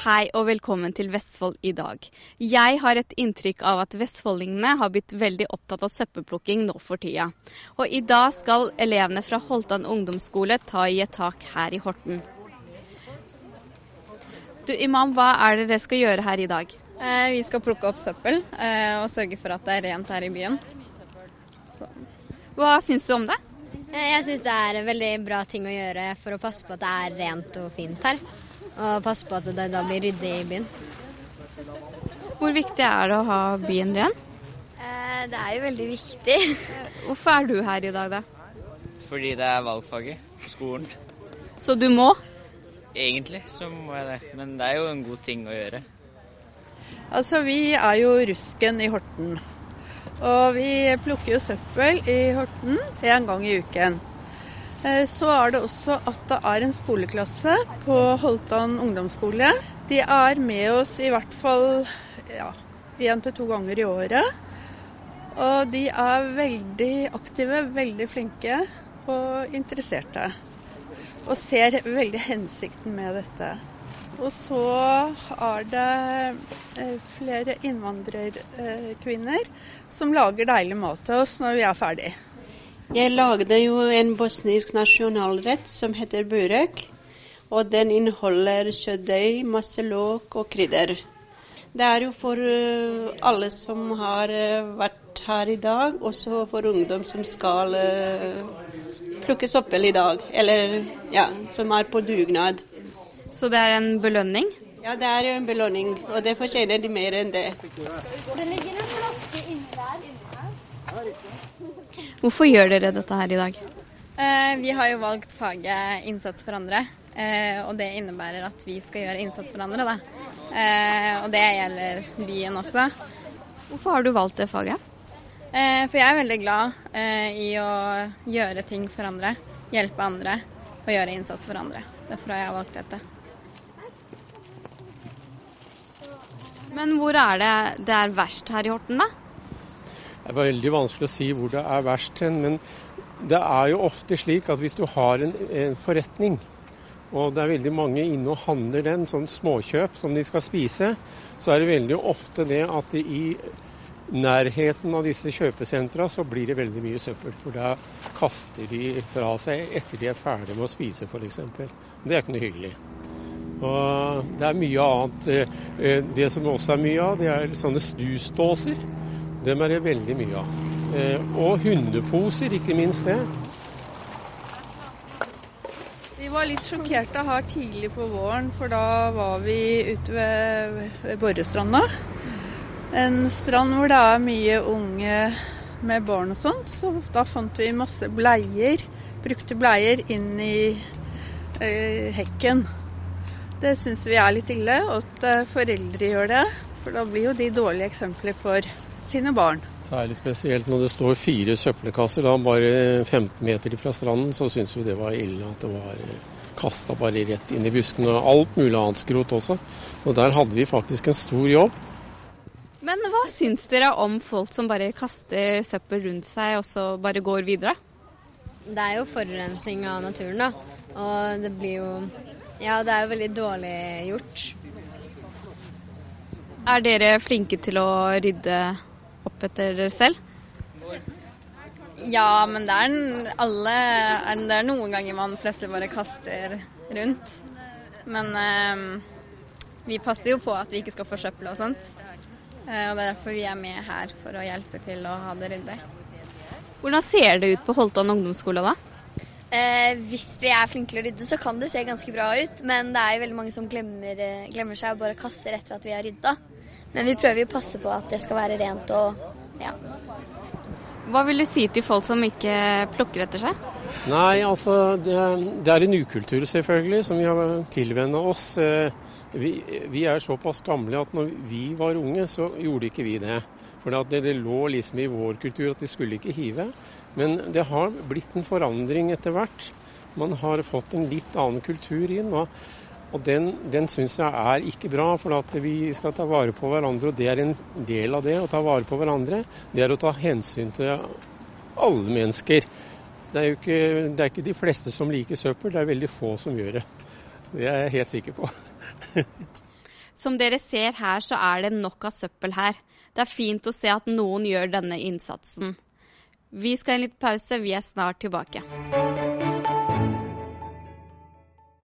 Hei og velkommen til Vestfold I dag. Jeg har et inntrykk av at vestfoldingene har blitt veldig opptatt av søppelplukking nå for tida. Og I dag skal elevene fra Holtan ungdomsskole ta I et tak her I Horten. Du Imam, hva det dere skal gjøre her I dag? Vi skal plukke opp søppel og sørge for at det rent her I byen. Så. Hva synes du om det? Jeg synes det en veldig bra ting å gjøre for å passe på at det rent og fint her. Og passe på at det da blir ryddig I byen. Hvor viktig det å ha byen ren? Det jo veldig viktig. Hvorfor du her I dag da? Fordi det valgfaget på skolen. Så du må? Egentlig så må jeg det, men det jo en god ting å gjøre. Altså vi jo Rusken I Horten, og vi plukker jo søppel I Horten en gang I uken. Så det også at det en skoleklasse på Holtan ungdomsskole. De med oss I hvert fall 1 til 2 ganger I året. Og de veldig aktive, veldig flinke og interesserte. Og ser veldig hensikten med dette. Og så det flere innvandrerkvinner som lager deilig mat til oss når vi ferdige. Jeg lagde jo en bosnisk nasjonalrett som heter burek, og den inneholder kjøttdeig, masse løk og krydder. Det jo for alle som har vært her I dag, også for ungdom som skal plukke søppel I dag, eller som på dugnad. Så det en belønning? Ja, det jo en belønning, og det fortjener de mer enn det. Det ligger en flaske inne der. Hvorfor gjør dere dette her I dag? Vi har jo valgt faget innsats for andre, og det innebærer at vi skal gjøre innsats for andre da. Og det gjelder byen også. Hvorfor har du valgt det faget? For jeg veldig glad I å gjøre ting for andre, hjelpe andre og gjøre innsats for andre. Derfor har jeg valgt dette. Men hvor det verst her I Horten da? Det veldig vanskelig å si hvor det verst hen, men det jo ofte slik at hvis du har en forretning, og det veldig mange inne og handler den som småkjøp som de skal spise, så det veldig ofte det at I nærheten av disse kjøpesentra så blir det veldig mye søppel, for da kaster de fra seg etter de ferdige med å spise for eksempel. Det ikke noe hyggelig. Og det mye annet. Det som også mye av, det sånne snusdåser. Dem det veldig mye av. Og hundeposer, ikke minst det. Vi var litt sjokkerte her tidlig på våren, for da var vi ute ved Borrestranda. En strand hvor det mye unge med barn og sånt, så da fant vi masse bleier, brukte bleier inn I hekken. Det synes vi litt ille, at foreldre gjør det, for da blir jo de dårlige eksempler for sine barn. Særlig spesielt når det står 4 søppelkasser da, bare 15 meter fra stranden, så synes vi det var ille at det var kastet bare rett inn I busken og alt mulig annet skrot også. Og der hadde vi faktisk en stor jobb. Men hva synes dere om folk som bare kaster søppel rundt seg og så bare går videre? Det jo forurensning av naturen da, og det blir jo, det jo veldig dårlig gjort. Dere flinke til å rydde opp etter dere selv? Ja, men det det noen ganger man plutselig bare kaster rundt. Men vi passer jo på at vi ikke skal få søppel og sånt. Og det derfor vi med her, for å hjelpe til å ha det ryddig. Hvordan ser det ut på Holtan ungdomsskole da? Hvis vi flinke til å rydde, så kan det se ganske bra ut, men det jo veldig mange som glemmer seg og bare kaster etter at vi har rydda. Men vi prøver å passe på at det skal være rent og Hva vil du si til folk som ikke plukker etter seg? Nei, altså, det en ukultur selvfølgelig som vi har tilvennet oss. Vi såpass gamle at når vi var unge så gjorde ikke vi det. For det lå liksom I vår kultur at vi skulle ikke hive. Men det har blitt en forandring etter hvert. Man har fått en litt annen kultur inn, og den synes jeg ikke bra, for at vi skal ta vare på hverandre, og det en del av det, å ta vare på hverandre. Det å ta hensyn til alle mennesker. Det jo ikke, det ikke de fleste som liker søppel, det veldig få som gjør det. Det jeg helt sikker på. Som dere ser her så det nok av søppel her. Det fint å se at noen gjør denne innsatsen. Vi skal en liten pause, vi snart tilbake.